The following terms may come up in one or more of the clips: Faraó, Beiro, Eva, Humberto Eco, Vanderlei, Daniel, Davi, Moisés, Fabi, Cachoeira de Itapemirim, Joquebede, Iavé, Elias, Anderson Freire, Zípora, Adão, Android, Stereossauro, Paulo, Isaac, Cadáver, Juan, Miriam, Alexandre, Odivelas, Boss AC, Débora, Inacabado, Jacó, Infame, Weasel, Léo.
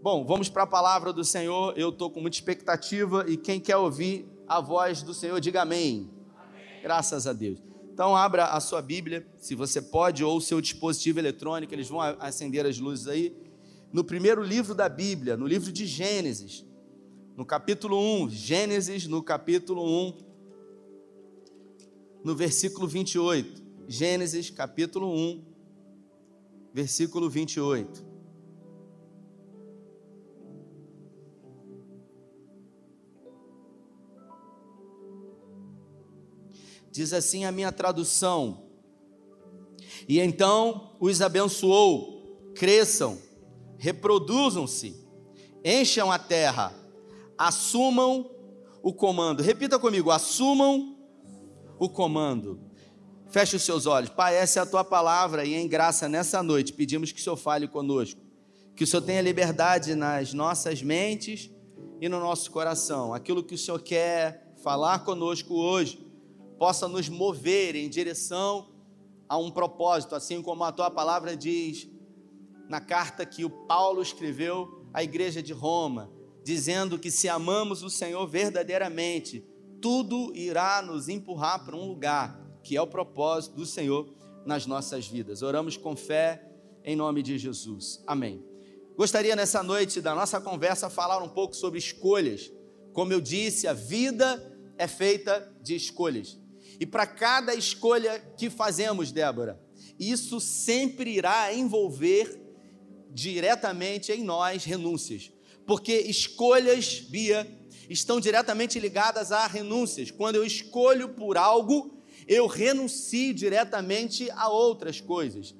Bom, vamos para a palavra do Senhor. Eu estou com muita expectativa e quem quer ouvir a voz do Senhor, diga amém. Amém. Graças a Deus. Então abra a sua Bíblia, se você pode, ou o seu dispositivo eletrônico, eles vão acender as luzes aí. No primeiro livro da Bíblia, no livro de Gênesis, no capítulo 1, Gênesis no capítulo 1, no versículo 28, Gênesis capítulo 1, versículo 28. Diz assim a minha tradução: e então os abençoou, cresçam, reproduzam-se, encham a terra, assumam o comando. Repita comigo, assumam o comando. Feche os seus olhos. Pai, essa é a tua palavra e em graça nessa noite pedimos que o Senhor fale conosco, que o Senhor tenha liberdade nas nossas mentes e no nosso coração. Aquilo que o Senhor quer falar conosco hoje possa nos mover em direção a um propósito, assim como a tua palavra diz na carta que o Paulo escreveu à igreja de Roma, dizendo que se amamos o Senhor verdadeiramente, tudo irá nos empurrar para um lugar, que é o propósito do Senhor nas nossas vidas. Oramos com fé, em nome de Jesus. Amém. Gostaria nessa noite da nossa conversa falar um pouco sobre escolhas. Como eu disse, a vida é feita de escolhas. E para cada escolha que fazemos, Débora, isso sempre irá envolver diretamente em nós renúncias, porque escolhas, Bia, estão diretamente ligadas a renúncias. Quando eu escolho por algo, eu renuncio diretamente a outras coisas.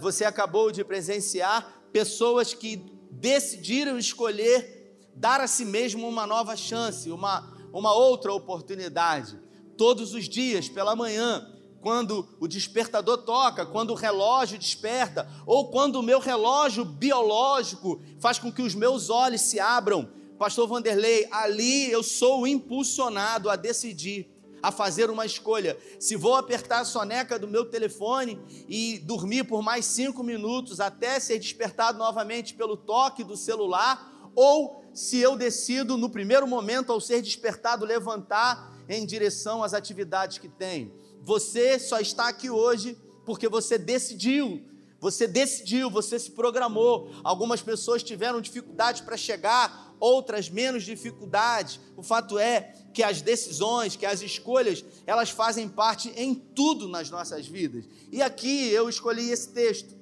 Você acabou de presenciar pessoas que decidiram escolher dar a si mesmo uma nova chance, uma outra oportunidade. Todos os dias, pela manhã, quando o despertador toca, quando o relógio desperta, ou quando o meu relógio biológico faz com que os meus olhos se abram, pastor Vanderlei, ali eu sou impulsionado a decidir, a fazer uma escolha, se vou apertar a soneca do meu telefone e dormir por mais 5 minutos, até ser despertado novamente pelo toque do celular, ou se eu decido no primeiro momento, ao ser despertado, levantar em direção às atividades que tenho. Você só está aqui hoje porque você decidiu, você se programou. Algumas pessoas tiveram dificuldade para chegar, outras menos dificuldade. O fato é que as decisões, que as escolhas, elas fazem parte em tudo nas nossas vidas. E aqui eu escolhi esse texto,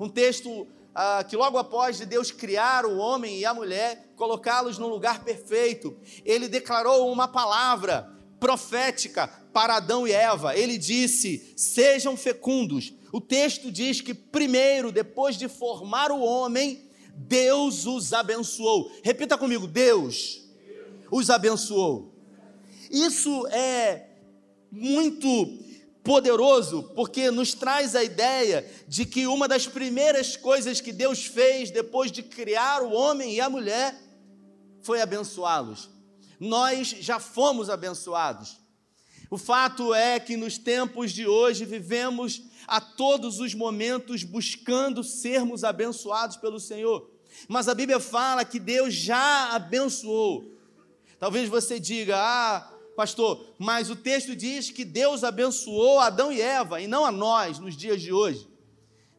um texto que logo após de Deus criar o homem e a mulher, colocá-los no lugar perfeito, ele declarou uma palavra profética para Adão e Eva. Ele disse: sejam fecundos. O texto diz que primeiro, depois de formar o homem, Deus os abençoou. Repita comigo, Deus os abençoou. Isso é muito poderoso, porque nos traz a ideia de que uma das primeiras coisas que Deus fez depois de criar o homem e a mulher foi abençoá-los. Nós já fomos abençoados. O fato é que nos tempos de hoje vivemos a todos os momentos buscando sermos abençoados pelo Senhor, mas a Bíblia fala que Deus já abençoou. Talvez você diga: ah, pastor, mas o texto diz que Deus abençoou Adão e Eva e não a nós nos dias de hoje.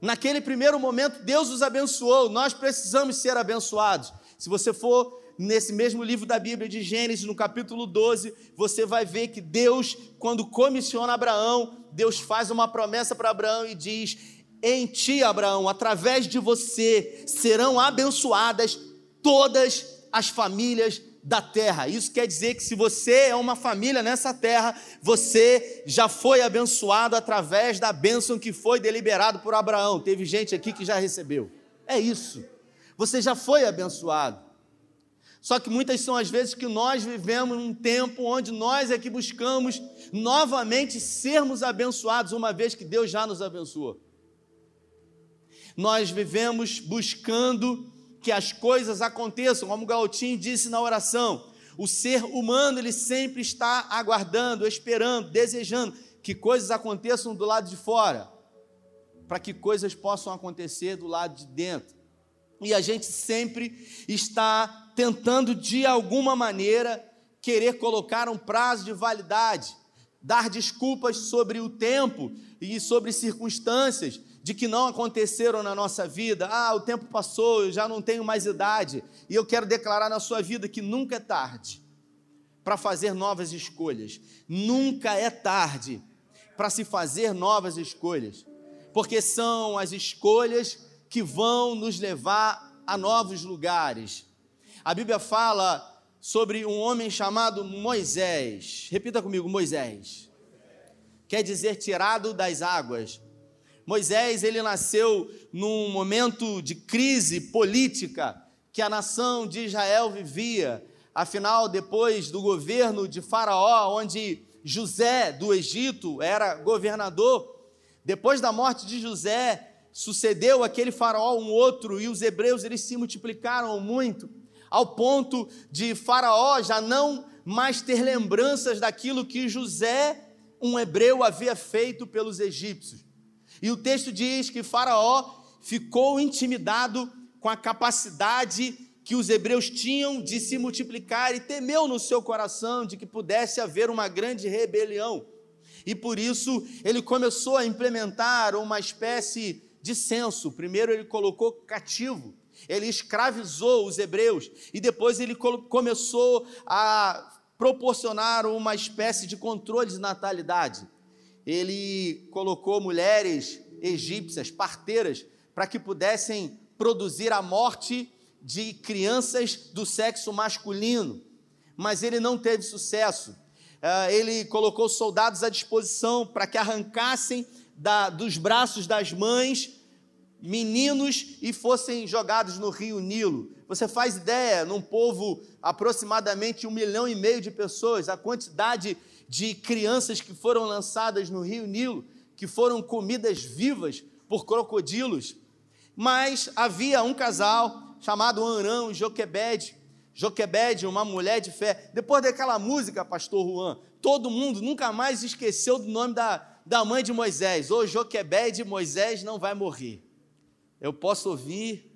Naquele primeiro momento Deus os abençoou, nós precisamos ser abençoados. Se você for nesse mesmo livro da Bíblia de Gênesis, no capítulo 12, você vai ver que Deus, quando comissiona Abraão, Deus faz uma promessa para Abraão e diz: em ti, Abraão, através de você, serão abençoadas todas as famílias da terra. Isso quer dizer que se você é uma família nessa terra, você já foi abençoado através da bênção que foi deliberado por Abraão. Teve gente aqui que já recebeu. É isso. Você já foi abençoado. Só que muitas são as vezes que nós vivemos um tempo onde nós é que buscamos novamente sermos abençoados, uma vez que Deus já nos abençoou. Nós vivemos buscando que as coisas aconteçam, como Galtinho disse na oração. O ser humano, ele sempre está aguardando, esperando, desejando que coisas aconteçam do lado de fora, para que coisas possam acontecer do lado de dentro. E a gente sempre está tentando, de alguma maneira, querer colocar um prazo de validade, dar desculpas sobre o tempo e sobre circunstâncias de que não aconteceram na nossa vida. Ah, o tempo passou, eu já não tenho mais idade. E eu quero declarar na sua vida que nunca é tarde para fazer novas escolhas. Nunca é tarde para se fazer novas escolhas, porque são as escolhas que vão nos levar a novos lugares. A Bíblia fala sobre um homem chamado Moisés. Repita comigo, Moisés. Quer dizer tirado das águas. Moisés, ele nasceu num momento de crise política que a nação de Israel vivia. Afinal, depois do governo de Faraó, onde José do Egito era governador, depois da morte de José, sucedeu aquele Faraó um outro, e os hebreus, eles se multiplicaram muito, ao ponto de Faraó já não mais ter lembranças daquilo que José, um hebreu, havia feito pelos egípcios. E o texto diz que Faraó ficou intimidado com a capacidade que os hebreus tinham de se multiplicar e temeu no seu coração de que pudesse haver uma grande rebelião. E por isso ele começou a implementar uma espécie de censo. Primeiro ele colocou cativo, ele escravizou os hebreus, e depois ele começou a proporcionar uma espécie de controle de natalidade. Ele colocou mulheres egípcias, parteiras, para que pudessem produzir a morte de crianças do sexo masculino, mas ele não teve sucesso. Ele colocou soldados à disposição para que arrancassem dos braços das mães meninos e fossem jogados no rio Nilo. Você faz ideia, num povo aproximadamente 1,5 milhão de pessoas, a quantidade de crianças que foram lançadas no rio Nilo, que foram comidas vivas por crocodilos. Mas havia um casal chamado Arão e Joquebede. Joquebede, uma mulher de fé. Depois daquela música, pastor Juan, todo mundo nunca mais esqueceu do nome da mãe de Moisés. Ô Joquebede, Moisés não vai morrer. Eu posso ouvir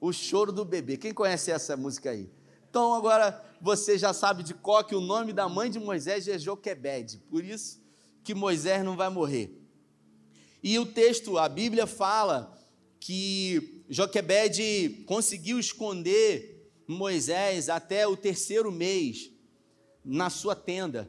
o choro do bebê. Quem conhece essa música aí? Então, agora, você já sabe de qual que o nome da mãe de Moisés é Joquebede. Por isso que Moisés não vai morrer. E o texto, a Bíblia fala que Joquebede conseguiu esconder Moisés até o 3º mês na sua tenda.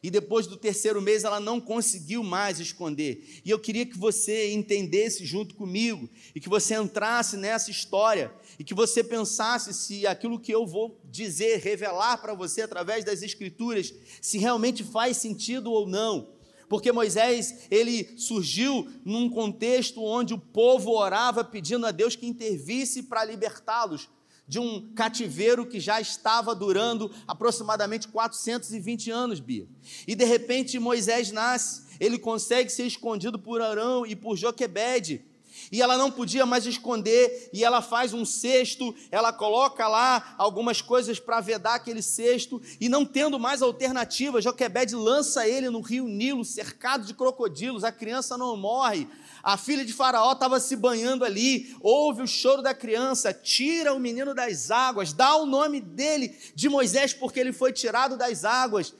E depois do 3º mês ela não conseguiu mais esconder. E eu queria que você entendesse junto comigo, e que você entrasse nessa história, e que você pensasse se aquilo que eu vou dizer, revelar para você através das Escrituras, se realmente faz sentido ou não. Porque Moisés, ele surgiu num contexto onde o povo orava pedindo a Deus que intervisse para libertá-los de um cativeiro que já estava durando aproximadamente 420 anos, Bia. E de repente Moisés nasce, ele consegue ser escondido por Arão e por Joquebede, e ela não podia mais esconder, e ela faz um cesto, ela coloca lá algumas coisas para vedar aquele cesto, e não tendo mais alternativa, Joquebede lança ele no rio Nilo, cercado de crocodilos, a criança não morre. A filha de Faraó estava se banhando ali, ouve o choro da criança, tira o menino das águas, dá o nome dele de Moisés, porque ele foi tirado das águas.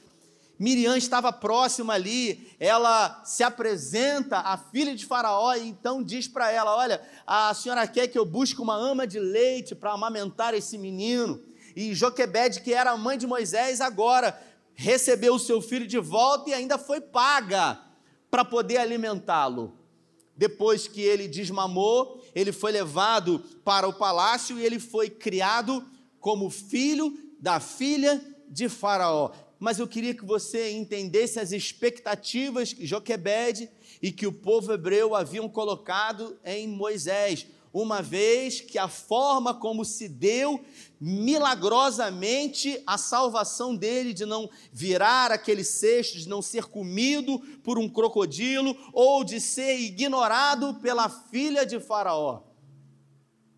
Miriam estava próxima ali, ela se apresenta à filha de Faraó e então diz para ela: olha, a senhora quer que eu busque uma ama de leite para amamentar esse menino? E Joquebede, que era a mãe de Moisés, agora recebeu o seu filho de volta e ainda foi paga para poder alimentá-lo. Depois que ele desmamou, ele foi levado para o palácio e ele foi criado como filho da filha de Faraó. Mas eu queria que você entendesse as expectativas que Joquebede e que o povo hebreu haviam colocado em Moisés, uma vez que a forma como se deu milagrosamente a salvação dele, de não virar aquele cesto, de não ser comido por um crocodilo, ou de ser ignorado pela filha de Faraó.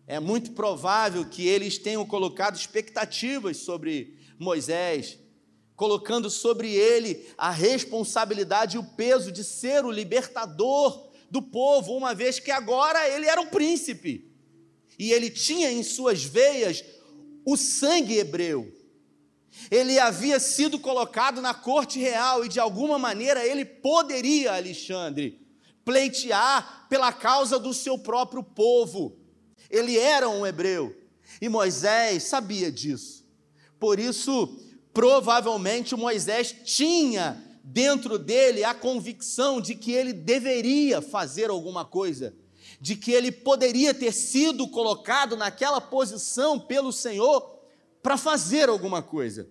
É muito provável que eles tenham colocado expectativas sobre Moisés, colocando sobre ele a responsabilidade e o peso de ser o libertador do povo, uma vez que agora ele era um príncipe. e ele tinha em suas veias o sangue hebreu. Ele havia sido colocado na corte real e, de alguma maneira, ele poderia, Alexandre, pleitear pela causa do seu próprio povo. Ele era um hebreu e Moisés sabia disso. Por isso, provavelmente, Moisés tinha dentro dele a convicção de que ele deveria fazer alguma coisa, de que ele poderia ter sido colocado naquela posição pelo Senhor para fazer alguma coisa.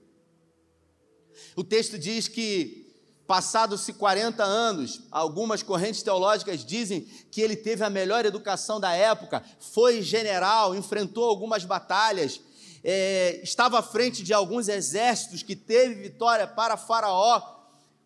O texto diz que, passados-se 40 anos, algumas correntes teológicas dizem que ele teve a melhor educação da época, foi general, enfrentou algumas batalhas, estava à frente de alguns exércitos, que teve vitória para Faraó.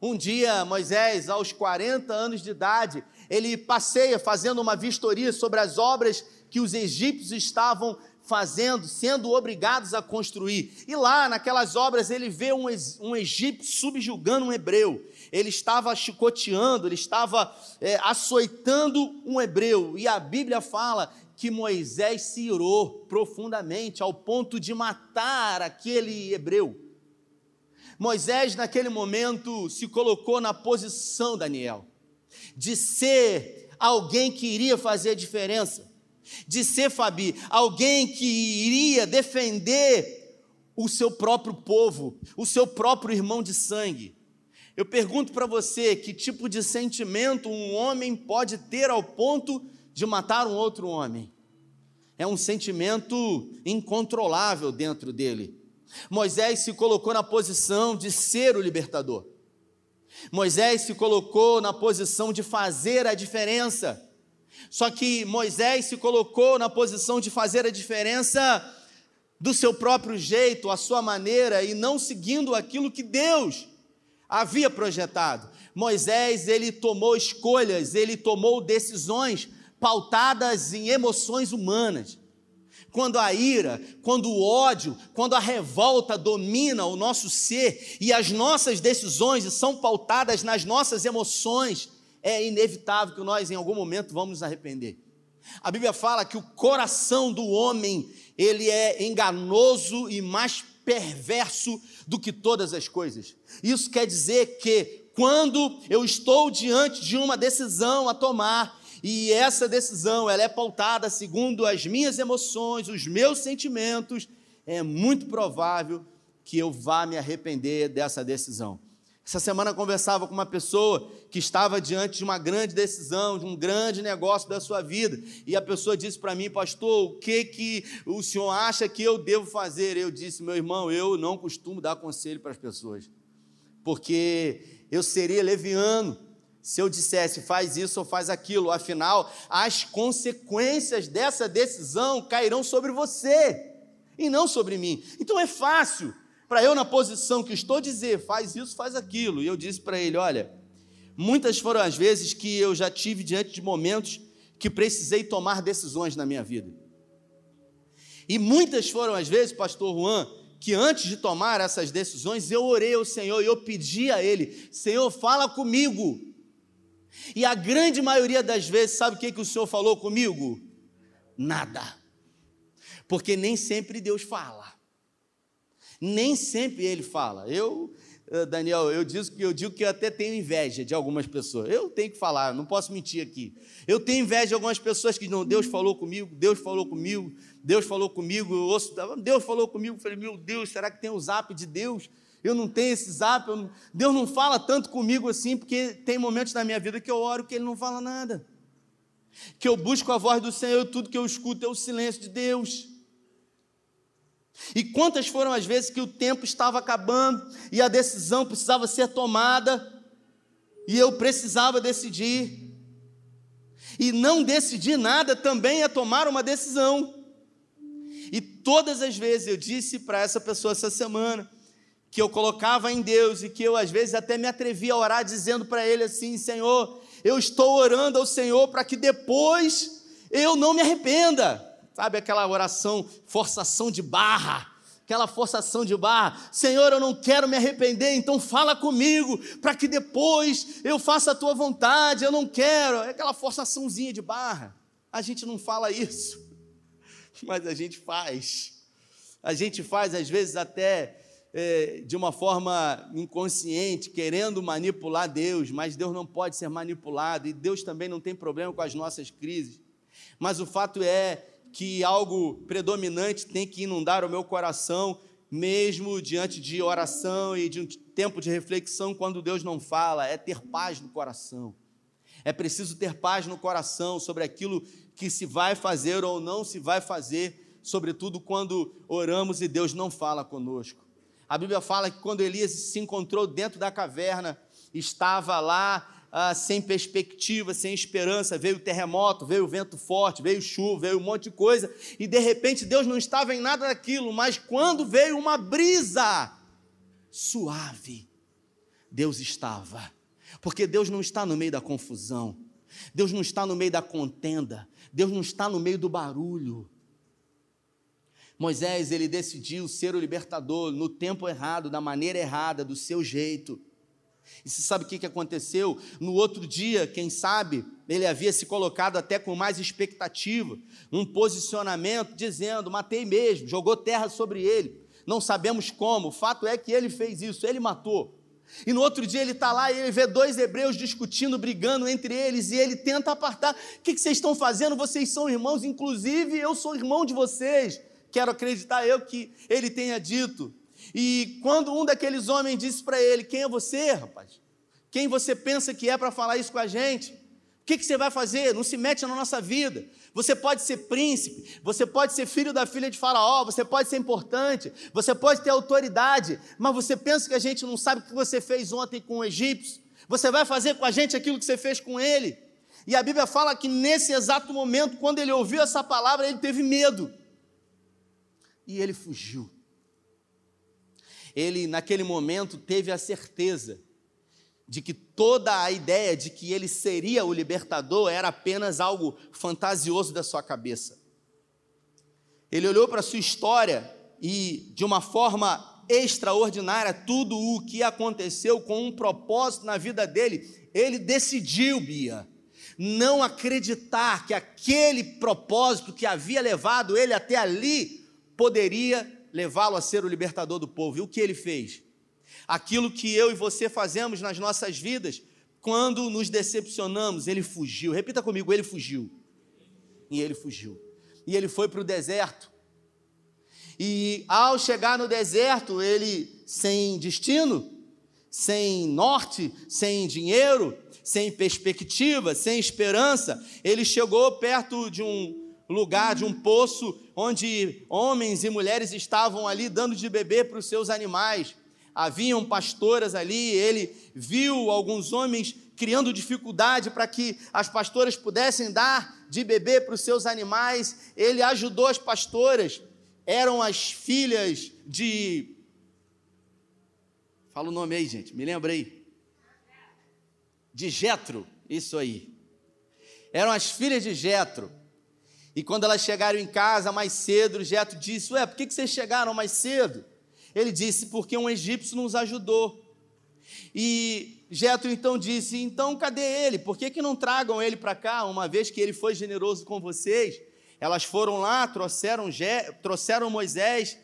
Um dia, Moisés, aos 40 anos de idade, ele passeia fazendo uma vistoria sobre as obras que os egípcios estavam fazendo, sendo obrigados a construir. E lá, naquelas obras, ele vê um egípcio subjugando um hebreu. Ele estava chicoteando, ele estava açoitando um hebreu. E a Bíblia fala que Moisés se irou profundamente, ao ponto de matar aquele hebreu. Moisés, naquele momento, se colocou na posição, Daniel, de ser alguém que iria fazer a diferença, de ser, Fabi, alguém que iria defender o seu próprio povo, o seu próprio irmão de sangue. Eu pergunto para você, que tipo de sentimento um homem pode ter ao ponto de matar um outro homem? É um sentimento incontrolável dentro dele. Moisés se colocou na posição de ser o libertador. Moisés se colocou na posição de fazer a diferença. Só que Moisés se colocou na posição de fazer a diferença do seu próprio jeito, à sua maneira, e não seguindo aquilo que Deus havia projetado. Moisés, ele tomou escolhas, ele tomou decisões pautadas em emoções humanas. Quando a ira, quando o ódio, quando a revolta domina o nosso ser e as nossas decisões são pautadas nas nossas emoções, é inevitável que nós em algum momento vamos nos arrepender. A Bíblia fala que o coração do homem, ele é enganoso e mais perverso do que todas as coisas. Isso quer dizer que quando eu estou diante de uma decisão a tomar, e essa decisão, ela é pautada segundo as minhas emoções, os meus sentimentos, é muito provável que eu vá me arrepender dessa decisão. Essa semana eu conversava com uma pessoa que estava diante de uma grande decisão, de um grande negócio da sua vida, e a pessoa disse para mim: pastor, o que o senhor acha que eu devo fazer? Eu disse: meu irmão, eu não costumo dar conselho para as pessoas, porque eu seria leviano se eu dissesse faz isso ou faz aquilo. Afinal, as consequências dessa decisão cairão sobre você e não sobre mim. Então é fácil para eu, na posição que estou, dizer faz isso, faz aquilo. E eu disse para ele: olha, muitas foram as vezes que eu já tive diante de momentos que precisei tomar decisões na minha vida, e muitas foram as vezes, pastor Juan, que antes de tomar essas decisões eu orei ao Senhor e eu pedi a Ele: Senhor, fala comigo. E a grande maioria das vezes, sabe o que o Senhor falou comigo? Nada. Porque nem sempre Deus fala. Nem sempre Ele fala. Eu, Daniel, eu digo que eu até tenho inveja de algumas pessoas. Eu tenho que falar, não posso mentir aqui. Eu tenho inveja de algumas pessoas que dizem: Deus falou comigo, Deus falou comigo, Deus falou comigo. Eu ouço, Deus falou comigo. Eu falei: meu Deus, será que tem o zap de Deus? Eu não tenho esse zap, Deus não fala tanto comigo assim, porque tem momentos na minha vida que eu oro que Ele não fala nada, que eu busco a voz do Senhor e tudo que eu escuto é o silêncio de Deus. E quantas foram as vezes que o tempo estava acabando e a decisão precisava ser tomada e eu precisava decidir, e não decidir nada também é tomar uma decisão. E todas as vezes eu disse para essa pessoa essa semana que eu colocava em Deus, e que eu às vezes até me atrevia a orar dizendo para Ele assim: Senhor, eu estou orando ao Senhor para que depois eu não me arrependa. Sabe aquela oração, forçação de barra, aquela forçação de barra? Senhor, eu não quero me arrepender, então fala comigo, para que depois eu faça a Tua vontade, eu não quero. É aquela forçaçãozinha de barra. A gente não fala isso. mas a gente faz. A gente faz, às vezes, até de uma forma inconsciente, querendo manipular Deus, mas Deus não pode ser manipulado, e Deus também não tem problema com as nossas crises. Mas o fato é que algo predominante tem que inundar o meu coração, mesmo diante de oração e de um tempo de reflexão, quando Deus não fala, é ter paz no coração. É preciso ter paz no coração sobre aquilo que se vai fazer ou não se vai fazer, sobretudo quando oramos e Deus não fala conosco. A Bíblia fala que quando Elias se encontrou dentro da caverna, estava lá sem perspectiva, sem esperança, veio o terremoto, veio o vento forte, veio chuva, veio um monte de coisa, e de repente Deus não estava em nada daquilo, mas quando veio uma brisa suave, Deus estava, porque Deus não está no meio da confusão, Deus não está no meio da contenda, Deus não está no meio do barulho. Moisés, ele decidiu ser o libertador no tempo errado, da maneira errada, do seu jeito. E você sabe o que aconteceu? No outro dia, quem sabe, ele havia se colocado até com mais expectativa, um posicionamento dizendo, matei mesmo, jogou terra sobre ele, não sabemos como, o fato é que ele fez isso, ele matou. E no outro dia ele está lá e ele vê dois hebreus discutindo, brigando entre eles, e ele tenta apartar, o que vocês estão fazendo? Vocês são irmãos, inclusive eu sou irmão de vocês, quero acreditar eu que ele tenha dito. E quando um daqueles homens disse para ele, quem é você, rapaz? Quem você pensa que é para falar isso com a gente? O que você vai fazer? Não se mete na nossa vida. Você pode ser príncipe, você pode ser filho da filha de Faraó, você pode ser importante, você pode ter autoridade, mas você pensa que a gente não sabe o que você fez ontem com o egípcio? Você vai fazer com a gente aquilo que você fez com ele? E a Bíblia fala que nesse exato momento, quando ele ouviu essa palavra, ele teve medo. E ele fugiu. Ele, naquele momento, teve a certeza de que toda a ideia de que ele seria o libertador era apenas algo fantasioso da sua cabeça. Ele olhou para a sua história e, de uma forma extraordinária, tudo o que aconteceu com um propósito na vida dele, ele decidiu, Bia, não acreditar que aquele propósito que havia levado ele até ali poderia levá-lo a ser o libertador do povo. E o que ele fez? Aquilo que eu e você fazemos nas nossas vidas, quando nos decepcionamos, ele fugiu. Repita comigo, ele fugiu. E ele fugiu. E ele foi para o deserto. E ao chegar no deserto, ele, sem destino, sem norte, sem dinheiro, sem perspectiva, sem esperança, ele chegou perto de um lugar, de um poço, onde homens e mulheres estavam ali dando de beber para os seus animais. Haviam pastoras ali, ele viu alguns homens criando dificuldade para que as pastoras pudessem dar de beber para os seus animais. Ele ajudou as pastoras, eram as filhas de... Fala o nome aí, gente, me lembra aí. De Jetro, isso aí. Eram as filhas de Jetro. E quando elas chegaram em casa mais cedo, Jetro disse, ué, por que vocês chegaram mais cedo? Ele disse, porque um egípcio nos ajudou. E Jetro então disse, então cadê ele? Por que não tragam ele para cá, uma vez que ele foi generoso com vocês? Elas foram lá, trouxeram Moisés,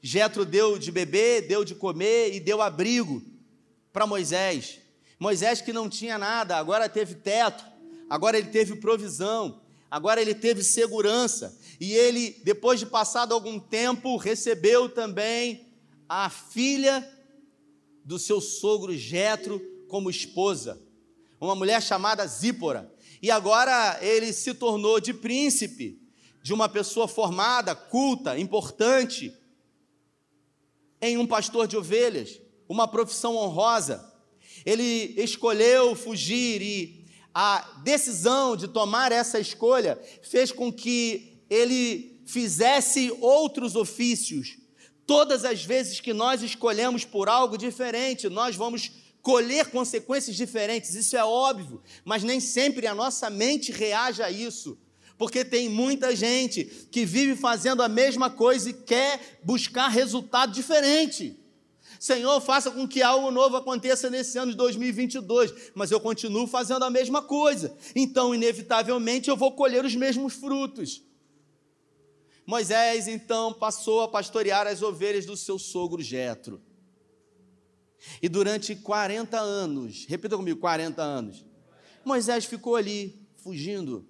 Jetro deu de beber, deu de comer e deu abrigo para Moisés. Moisés que não tinha nada, agora teve teto, agora ele teve provisão. Agora ele teve segurança, e ele, depois de passado algum tempo, recebeu também a filha do seu sogro Jetro como esposa, uma mulher chamada Zípora, e agora ele se tornou de príncipe, de uma pessoa formada, culta, importante, em um pastor de ovelhas, uma profissão honrosa. Ele escolheu fugir e a decisão de tomar essa escolha fez com que ele fizesse outros ofícios. Todas as vezes que nós escolhemos por algo diferente, nós vamos colher consequências diferentes, isso é óbvio, mas nem sempre a nossa mente reage a isso, porque tem muita gente que vive fazendo a mesma coisa e quer buscar resultado diferente. Senhor, faça com que algo novo aconteça nesse ano de 2022, mas eu continuo fazendo a mesma coisa, então inevitavelmente eu vou colher os mesmos frutos. Moisés, então, passou a pastorear as ovelhas do seu sogro Jetro. E durante 40 anos, repita comigo, 40 anos, Moisés ficou ali, fugindo,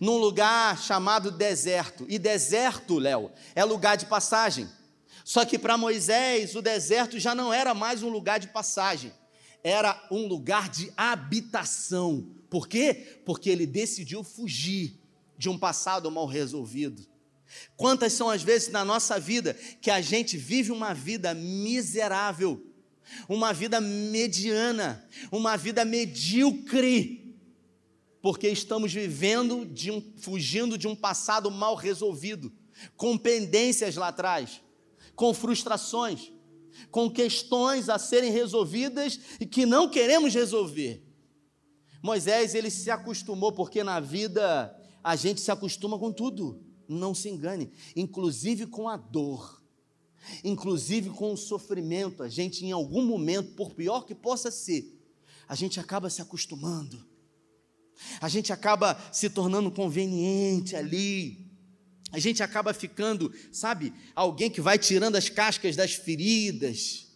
num lugar chamado deserto. E deserto, Léo, é lugar de passagem. Só que para Moisés, o deserto já não era mais um lugar de passagem, era um lugar de habitação. Por quê? Porque ele decidiu fugir de um passado mal resolvido. Quantas são as vezes na nossa vida que a gente vive uma vida miserável, uma vida mediana, uma vida medíocre, porque estamos vivendo fugindo de um passado mal resolvido, com pendências lá atrás, com frustrações, com questões a serem resolvidas e que não queremos resolver. Moisés, ele se acostumou, porque na vida a gente se acostuma com tudo, não se engane, inclusive com a dor, inclusive com o sofrimento. A gente em algum momento, por pior que possa ser, a gente acaba se acostumando, a gente acaba se tornando conveniente ali, a gente acaba ficando, sabe, alguém que vai tirando as cascas das feridas.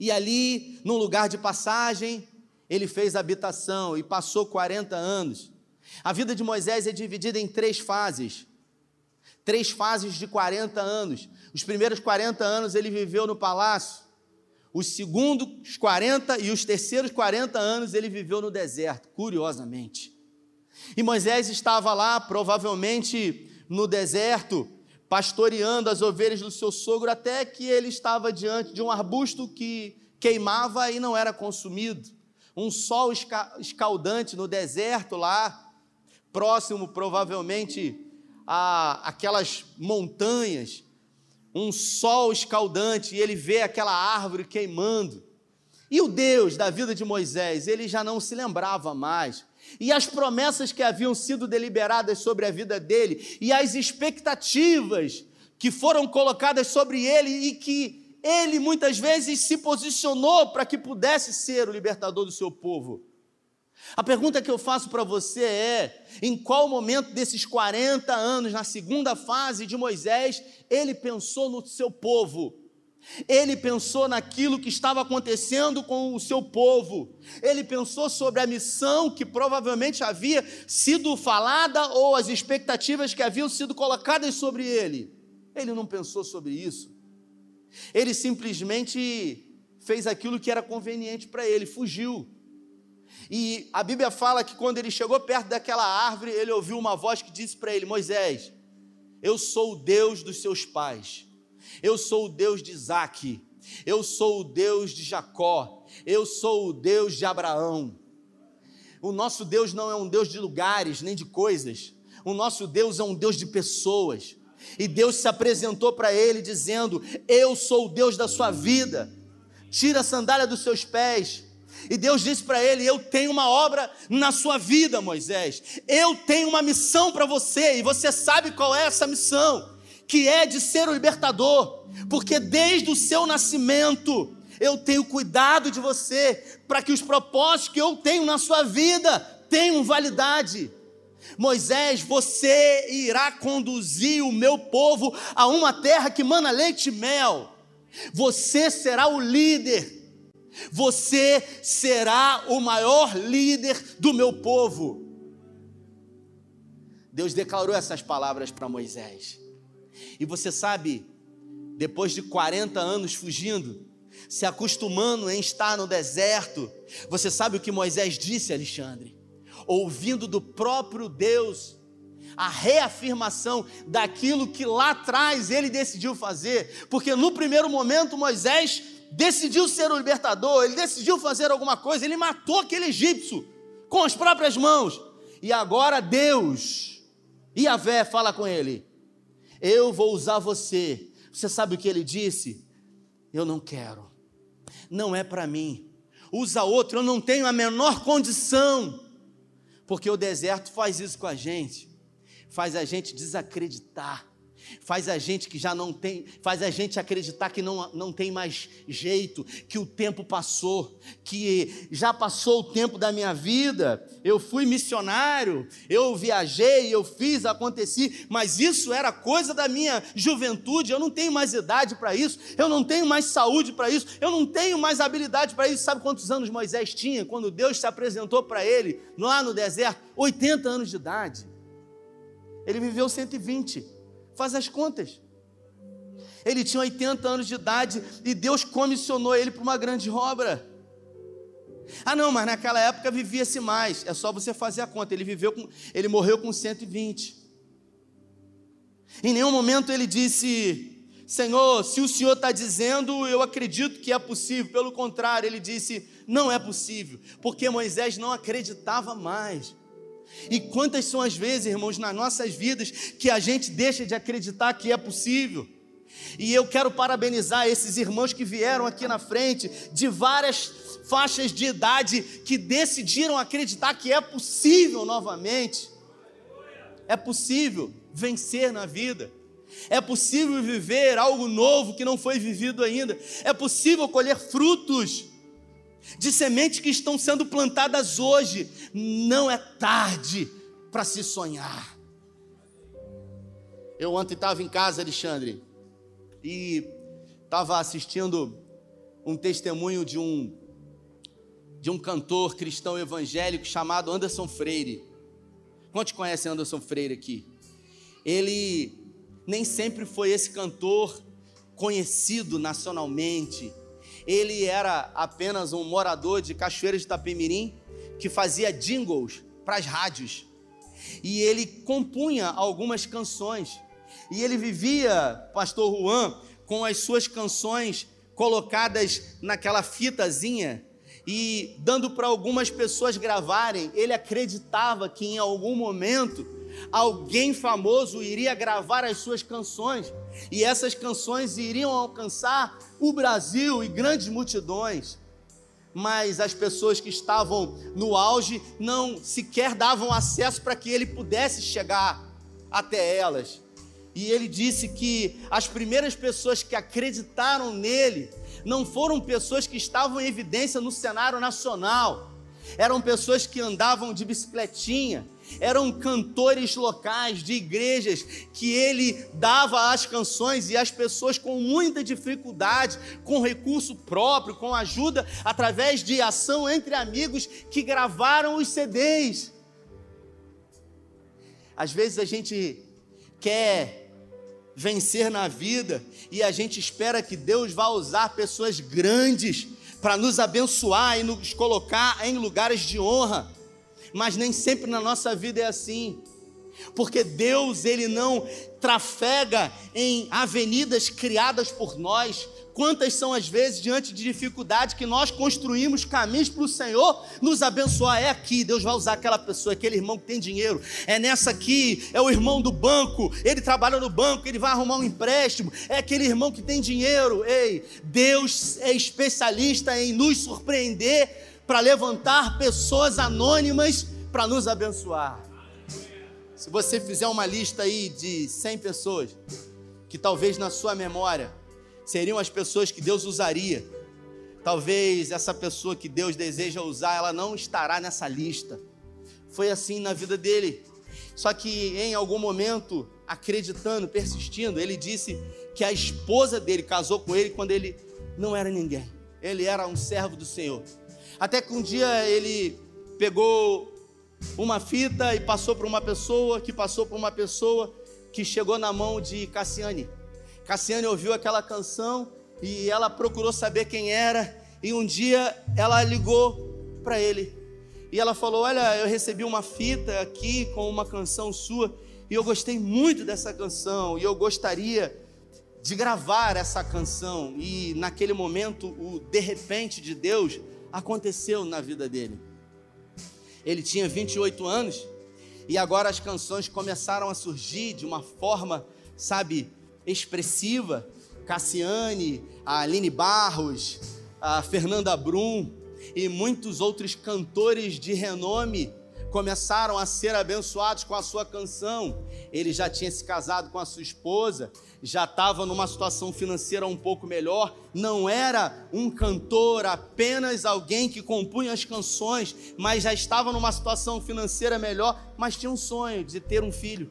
E ali, num lugar de passagem, ele fez habitação e passou 40 anos. A vida de Moisés é dividida em três fases de 40 anos. Os primeiros 40 anos ele viveu no palácio, os segundos 40 e os terceiros 40 anos ele viveu no deserto, curiosamente. E Moisés estava lá, provavelmente no deserto, pastoreando as ovelhas do seu sogro, até que ele estava diante de um arbusto que queimava e não era consumido, um sol escaldante no deserto lá, próximo provavelmente àquelas montanhas, um sol escaldante, e ele vê aquela árvore queimando, e o Deus da vida de Moisés, ele já não se lembrava mais, e as promessas que haviam sido deliberadas sobre a vida dele, e as expectativas que foram colocadas sobre ele, e que ele muitas vezes se posicionou para que pudesse ser o libertador do seu povo. A pergunta que eu faço para você é, em qual momento desses 40 anos, na segunda fase de Moisés, ele pensou no seu povo? Ele pensou naquilo que estava acontecendo com o seu povo, ele pensou sobre a missão que provavelmente havia sido falada ou as expectativas que haviam sido colocadas sobre ele. Ele não pensou sobre isso, ele simplesmente fez aquilo que era conveniente para ele, fugiu. E a Bíblia fala que quando ele chegou perto daquela árvore, ele ouviu uma voz que disse para ele: Moisés, eu sou o Deus dos seus pais, eu sou o Deus de Isaac, eu sou o Deus de Jacó, eu sou o Deus de Abraão. O nosso Deus não é um Deus de lugares, nem de coisas, o nosso Deus é um Deus de pessoas. E Deus se apresentou para ele dizendo: eu sou o Deus da sua vida, tira a sandália dos seus pés. E Deus disse para ele: eu tenho uma obra na sua vida, Moisés, eu tenho uma missão para você, e você sabe qual é essa missão, que é de ser o libertador, porque desde o seu nascimento eu tenho cuidado de você, para que os propósitos que eu tenho na sua vida tenham validade. Moisés, você irá conduzir o meu povo a uma terra que mana leite e mel, você será o líder, você será o maior líder do meu povo. Deus declarou essas palavras para Moisés. E você sabe, depois de 40 anos fugindo, se acostumando em estar no deserto, você sabe o que Moisés disse, Alexandre? Ouvindo do próprio Deus a reafirmação daquilo que lá atrás ele decidiu fazer, porque no primeiro momento Moisés decidiu ser o libertador, ele decidiu fazer alguma coisa, ele matou aquele egípcio com as próprias mãos, e agora Deus, Iavé, fala com ele: eu vou usar você. Você sabe o que ele disse? Eu não quero, não é para mim, usa outro, eu não tenho a menor condição. Porque o deserto faz isso com a gente, faz a gente desacreditar, faz a gente que já não tem, faz a gente acreditar que não tem mais jeito, que o tempo passou, que já passou o tempo da minha vida, eu fui missionário, eu viajei, eu fiz, aconteci, mas isso era coisa da minha juventude, eu não tenho mais idade para isso, eu não tenho mais saúde para isso, eu não tenho mais habilidade para isso. Sabe quantos anos Moisés tinha quando Deus se apresentou para ele lá no deserto? 80 anos de idade. Ele viveu 120, faz as contas. Ele tinha 80 anos de idade e Deus comissionou ele para uma grande obra. Ah não, mas naquela época vivia-se mais, é só você fazer a conta. Ele morreu com 120. Em nenhum momento ele disse: Senhor, se o Senhor está dizendo, eu acredito que é possível. Pelo contrário, ele disse: não é possível, porque Moisés não acreditava mais. E quantas são as vezes, irmãos, nas nossas vidas, que a gente deixa de acreditar que é possível. E eu quero parabenizar esses irmãos que vieram aqui na frente, de várias faixas de idade, que decidiram acreditar que é possível novamente. É possível vencer na vida. É possível viver algo novo que não foi vivido ainda. É possível colher frutos de sementes que estão sendo plantadas hoje. Não é tarde para se sonhar. Eu ontem estava em casa, Alexandre, e estava assistindo um testemunho de um cantor cristão evangélico chamado Anderson Freire. Quantos conhecem Anderson Freire aqui? Ele nem sempre foi esse cantor conhecido nacionalmente. Ele era apenas um morador de Cachoeira de Itapemirim que fazia jingles para as rádios. E ele compunha algumas canções. E ele vivia, pastor Juan, com as suas canções colocadas naquela fitazinha e dando para algumas pessoas gravarem. Ele acreditava que em algum momento alguém famoso iria gravar as suas canções e essas canções iriam alcançar o Brasil e grandes multidões. Mas as pessoas que estavam no auge não sequer davam acesso para que ele pudesse chegar até elas. E ele disse que as primeiras pessoas que acreditaram nele não foram pessoas que estavam em evidência no cenário nacional. Eram pessoas que andavam de bicicletinha, eram cantores locais de igrejas que ele dava as canções e as pessoas com muita dificuldade, com recurso próprio, com ajuda, através de ação entre amigos que gravaram os CDs. Às vezes a gente quer vencer na vida e a gente espera que Deus vá usar pessoas grandes para nos abençoar e nos colocar em lugares de honra, mas nem sempre na nossa vida é assim, porque Deus, ele não trafega em avenidas criadas por nós. Quantas são as vezes, diante de dificuldade, que nós construímos caminhos para o Senhor nos abençoar? É aqui, Deus vai usar aquela pessoa, aquele irmão que tem dinheiro, é nessa aqui, é o irmão do banco, ele trabalha no banco, ele vai arrumar um empréstimo, é aquele irmão que tem dinheiro. Ei, Deus é especialista em nos surpreender, para levantar pessoas anônimas, para nos abençoar. Se você fizer uma lista aí de 100 pessoas, que talvez na sua memória seriam as pessoas que Deus usaria, talvez essa pessoa que Deus deseja usar, ela não estará nessa lista. Foi assim na vida dele, só que em algum momento, acreditando, persistindo, ele disse que a esposa dele casou com ele quando ele não era ninguém, ele era um servo do Senhor, até que um dia ele pegou uma fita e passou para uma pessoa, que passou para uma pessoa, que chegou na mão de Cassiane. Cassiane ouviu aquela canção e ela procurou saber quem era, e um dia ela ligou para ele e ela falou: olha, eu recebi uma fita aqui com uma canção sua e eu gostei muito dessa canção e eu gostaria de gravar essa canção. E naquele momento o de repente de Deus aconteceu na vida dele. Ele tinha 28 anos e agora as canções começaram a surgir de uma forma, sabe, expressiva. Cassiane, a Aline Barros, a Fernanda Brum e muitos outros cantores de renome começaram a ser abençoados com a sua canção. Ele já tinha se casado com a sua esposa, já estava numa situação financeira um pouco melhor, não era um cantor, apenas alguém que compunha as canções, mas já estava numa situação financeira melhor, mas tinha um sonho de ter um filho.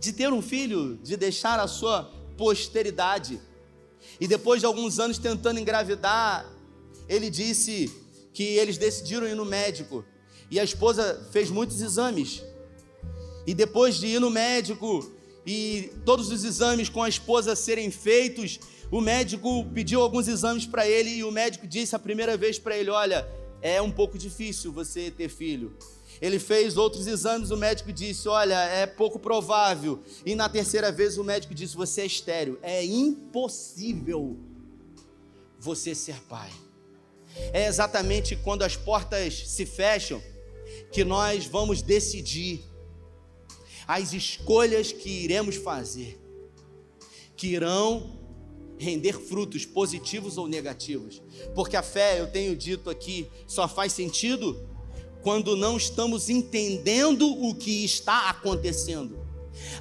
De ter um filho, de deixar a sua posteridade. E depois de alguns anos tentando engravidar, ele disse que eles decidiram ir no médico. E a esposa fez muitos exames. E depois de ir no médico e todos os exames com a esposa serem feitos, o médico pediu alguns exames para ele e o médico disse a primeira vez para ele: olha, é um pouco difícil você ter filho. Ele fez outros exames, o médico disse: olha, é pouco provável. E na terceira vez o médico disse: você é estéril, é impossível você ser pai. É exatamente quando as portas se fecham que nós vamos decidir as escolhas que iremos fazer, que irão render frutos positivos ou negativos, porque a fé, eu tenho dito aqui, só faz sentido quando não estamos entendendo o que está acontecendo.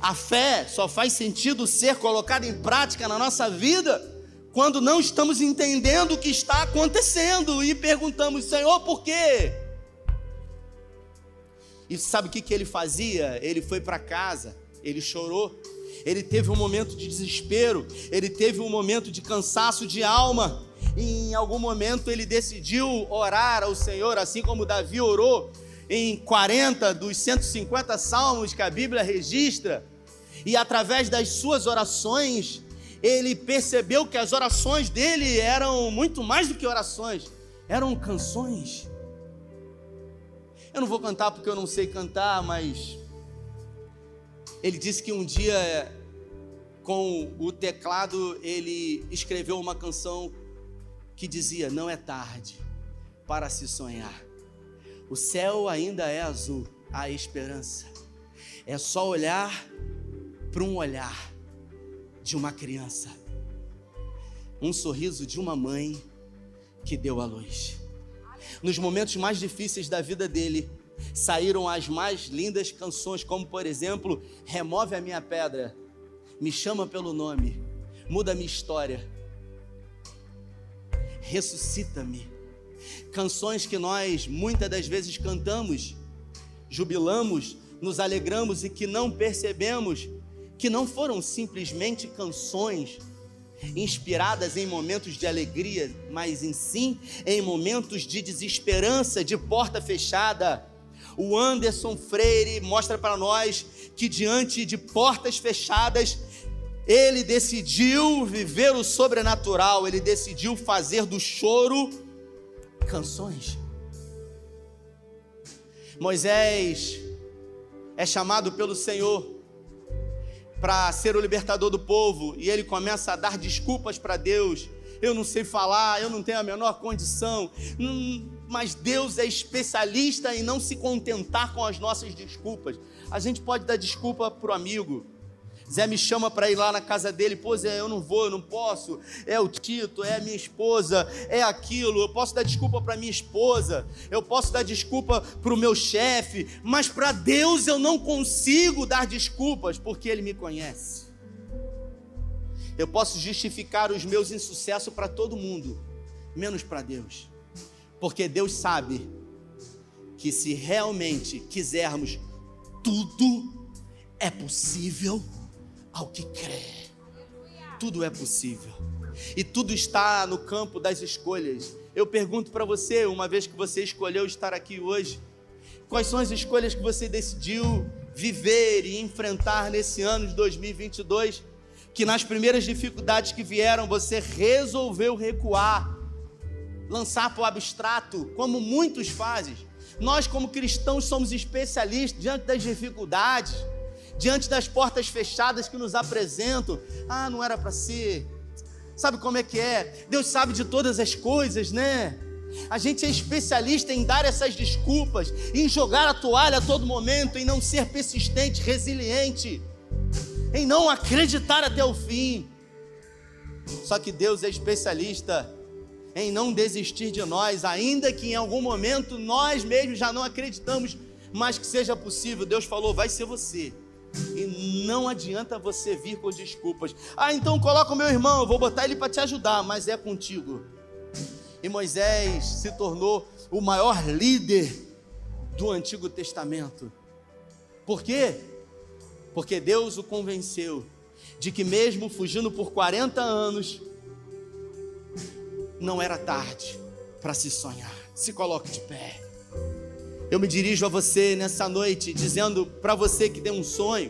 A fé só faz sentido ser colocada em prática na nossa vida quando não estamos entendendo o que está acontecendo e perguntamos: Senhor, por quê? E sabe o que ele fazia? Ele foi para casa, ele chorou, ele teve um momento de desespero, ele teve um momento de cansaço de alma, e em algum momento ele decidiu orar ao Senhor, assim como Davi orou em 40 dos 150 salmos que a Bíblia registra, e através das suas orações, ele percebeu que as orações dele eram muito mais do que orações, eram canções. Eu não vou cantar porque eu não sei cantar, mas ele disse que um dia, com o teclado, ele escreveu uma canção que dizia: não é tarde para se sonhar, o céu ainda é azul, há esperança, é só olhar para um olhar de uma criança, um sorriso de uma mãe que deu à luz. Nos momentos mais difíceis da vida dele, saíram as mais lindas canções, como por exemplo: remove a minha pedra, me chama pelo nome, muda a minha história, ressuscita-me. Canções que nós muitas das vezes cantamos, jubilamos, nos alegramos e que não percebemos que não foram simplesmente canções inspiradas em momentos de alegria, mas sim em momentos de desesperança, de porta fechada. O Anderson Freire mostra para nós que diante de portas fechadas, ele decidiu viver o sobrenatural, ele decidiu fazer do choro canções. Moisés é chamado pelo Senhor para ser o libertador do povo, e ele começa a dar desculpas para Deus: eu não sei falar, eu não tenho a menor condição. Mas Deus é especialista em não se contentar com as nossas desculpas. A gente pode dar desculpa para o amigo: Zé me chama para ir lá na casa dele, pô Zé, eu não vou, eu não posso, é o Tito, é a minha esposa, é aquilo. Eu posso dar desculpa para minha esposa, eu posso dar desculpa para o meu chefe, mas para Deus eu não consigo dar desculpas, porque Ele me conhece. Eu posso justificar os meus insucessos para todo mundo, menos para Deus, porque Deus sabe que se realmente quisermos, tudo é possível ao que crê. Tudo é possível, e tudo está no campo das escolhas. Eu pergunto para você, uma vez que você escolheu estar aqui hoje, quais são as escolhas que você decidiu viver e enfrentar nesse ano de 2022, que nas primeiras dificuldades que vieram, você resolveu recuar, lançar para o abstrato, como muitos fazem. Nós, como cristãos, somos especialistas diante das dificuldades, diante das portas fechadas que nos apresentam. Ah, não era para ser. Sabe como é que é? Deus sabe de todas as coisas, né? A gente é especialista em dar essas desculpas, em jogar a toalha a todo momento, em não ser persistente, resiliente, em não acreditar até o fim. Só que Deus é especialista em não desistir de nós, ainda que em algum momento nós mesmos já não acreditamos, mas que seja possível. Deus falou, vai ser você. E não adianta você vir com desculpas. Ah, então coloca o meu irmão, eu vou botar ele para te ajudar, mas é contigo. E Moisés se tornou o maior líder do Antigo Testamento. Por quê? Porque Deus o convenceu de que mesmo fugindo por 40 anos, não era tarde para se sonhar. Se coloque de pé. Eu me dirijo a você nessa noite, dizendo para você que tem um sonho,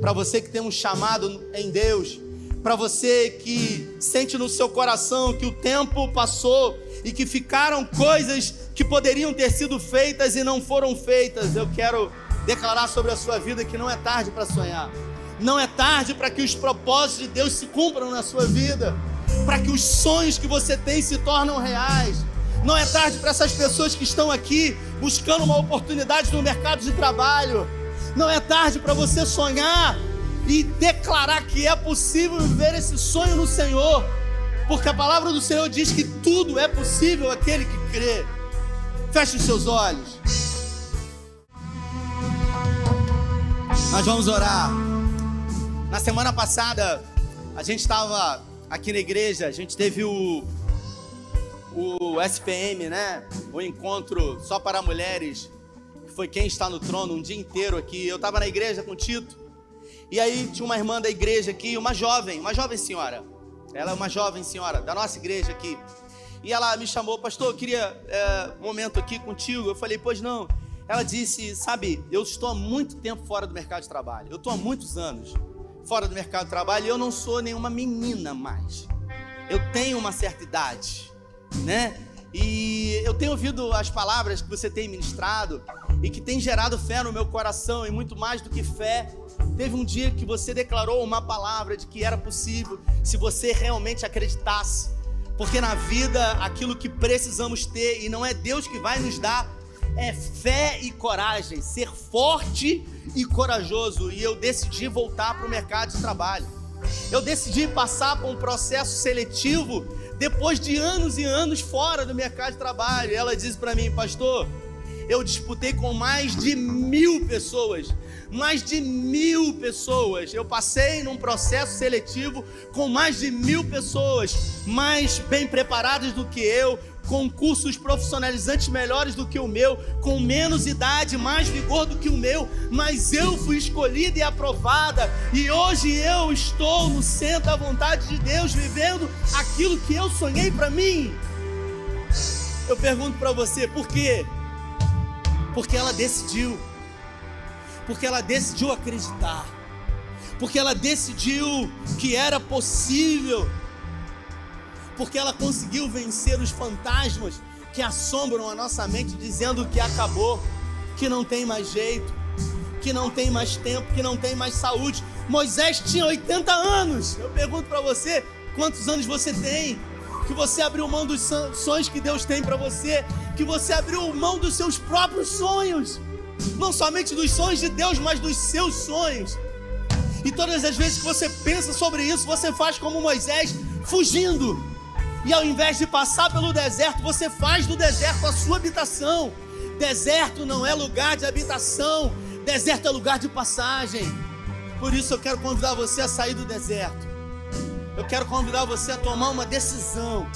para você que tem um chamado em Deus, para você que sente no seu coração que o tempo passou e que ficaram coisas que poderiam ter sido feitas e não foram feitas. Eu quero declarar sobre a sua vida que não é tarde para sonhar. Não é tarde para que os propósitos de Deus se cumpram na sua vida, para que os sonhos que você tem se tornem reais. Não é tarde para essas pessoas que estão aqui buscando uma oportunidade no mercado de trabalho. Não é tarde para você sonhar e declarar que é possível viver esse sonho no Senhor. Porque a palavra do Senhor diz que tudo é possível àquele que crê. Feche os seus olhos. Nós vamos orar. Na semana passada, a gente estava aqui na igreja, a gente teve o SPM, né? O encontro só para mulheres, que foi Quem Está no Trono, um dia inteiro aqui. Eu estava na igreja com o Tito, e aí tinha uma irmã da igreja aqui, uma jovem senhora, ela é uma jovem senhora da nossa igreja aqui, e ela me chamou, pastor, eu queria um momento aqui contigo. Eu falei, pois não. Ela disse, sabe, eu estou há muito tempo fora do mercado de trabalho, eu estou há muitos anos fora do mercado de trabalho, e eu não sou nenhuma menina mais, eu tenho uma certa idade, né? E eu tenho ouvido as palavras que você tem ministrado e que tem gerado fé no meu coração, e muito mais do que fé, teve um dia que você declarou uma palavra de que era possível se você realmente acreditasse, porque na vida aquilo que precisamos ter, e não é Deus que vai nos dar, é fé e coragem, ser forte e corajoso. E eu decidi voltar para o mercado de trabalho, eu decidi passar por um processo seletivo depois de anos e anos fora do mercado de trabalho. Ela disse para mim, pastor, eu disputei com mais de mil pessoas, eu passei num processo seletivo com mais de 1.000 pessoas, mais bem preparadas do que eu, com cursos profissionalizantes melhores do que o meu, com menos idade, mais vigor do que o meu, mas eu fui escolhida e aprovada, e hoje eu estou no centro da vontade de Deus, vivendo aquilo que eu sonhei para mim. Eu pergunto para você, por quê? Porque ela decidiu acreditar, porque ela decidiu que era possível, porque ela conseguiu vencer os fantasmas que assombram a nossa mente, dizendo que acabou, que não tem mais jeito, que não tem mais tempo, que não tem mais saúde. Moisés tinha 80 anos. Eu pergunto para você, quantos anos você tem? Que você abriu mão dos sonhos que Deus tem para você, que você abriu mão dos seus próprios sonhos, não somente dos sonhos de Deus, mas dos seus sonhos. E todas as vezes que você pensa sobre isso, você faz como Moisés, fugindo. E ao invés de passar pelo deserto, você faz do deserto a sua habitação. Deserto não é lugar de habitação, deserto é lugar de passagem. Por isso eu quero convidar você a sair do deserto. Eu quero convidar você a tomar uma decisão,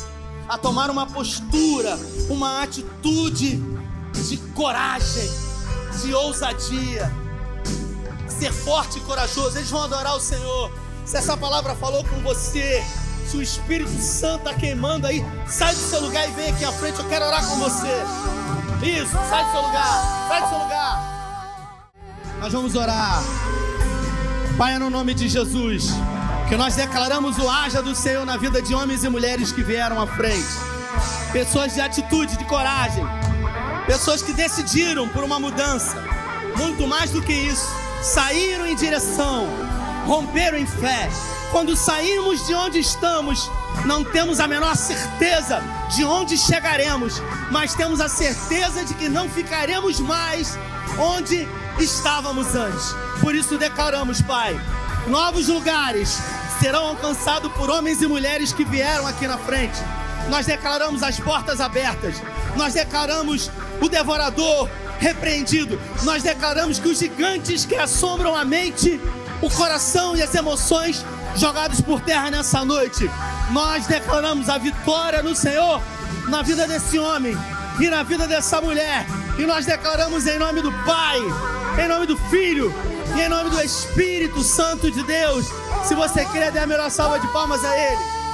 a tomar uma postura, uma atitude de coragem, de ousadia. Ser forte e corajoso. Eles vão adorar o Senhor. Se essa palavra falou com você, se o Espírito Santo está queimando aí, sai do seu lugar e vem aqui à frente, eu quero orar com você. Isso, sai do seu lugar, sai do seu lugar. Nós vamos orar. Pai, no nome de Jesus, que nós declaramos o haja do Senhor na vida de homens e mulheres que vieram à frente. Pessoas de atitude, de coragem. Pessoas que decidiram por uma mudança. Muito mais do que isso, saíram em direção, romperam em fé. Quando saímos de onde estamos, não temos a menor certeza de onde chegaremos, mas temos a certeza de que não ficaremos mais onde estávamos antes. Por isso declaramos, Pai, novos lugares serão alcançados por homens e mulheres que vieram aqui na frente. nós declaramos as portas abertas, nós declaramos o devorador repreendido, nós declaramos que os gigantes que assombram a mente, o coração e as emoções jogados por terra nessa noite, nós declaramos a vitória no Senhor na vida desse homem e na vida dessa mulher, e nós declaramos em nome do Pai, em nome do Filho e em nome do Espírito Santo de Deus. Se você quer, dê a melhor salva de palmas a Ele.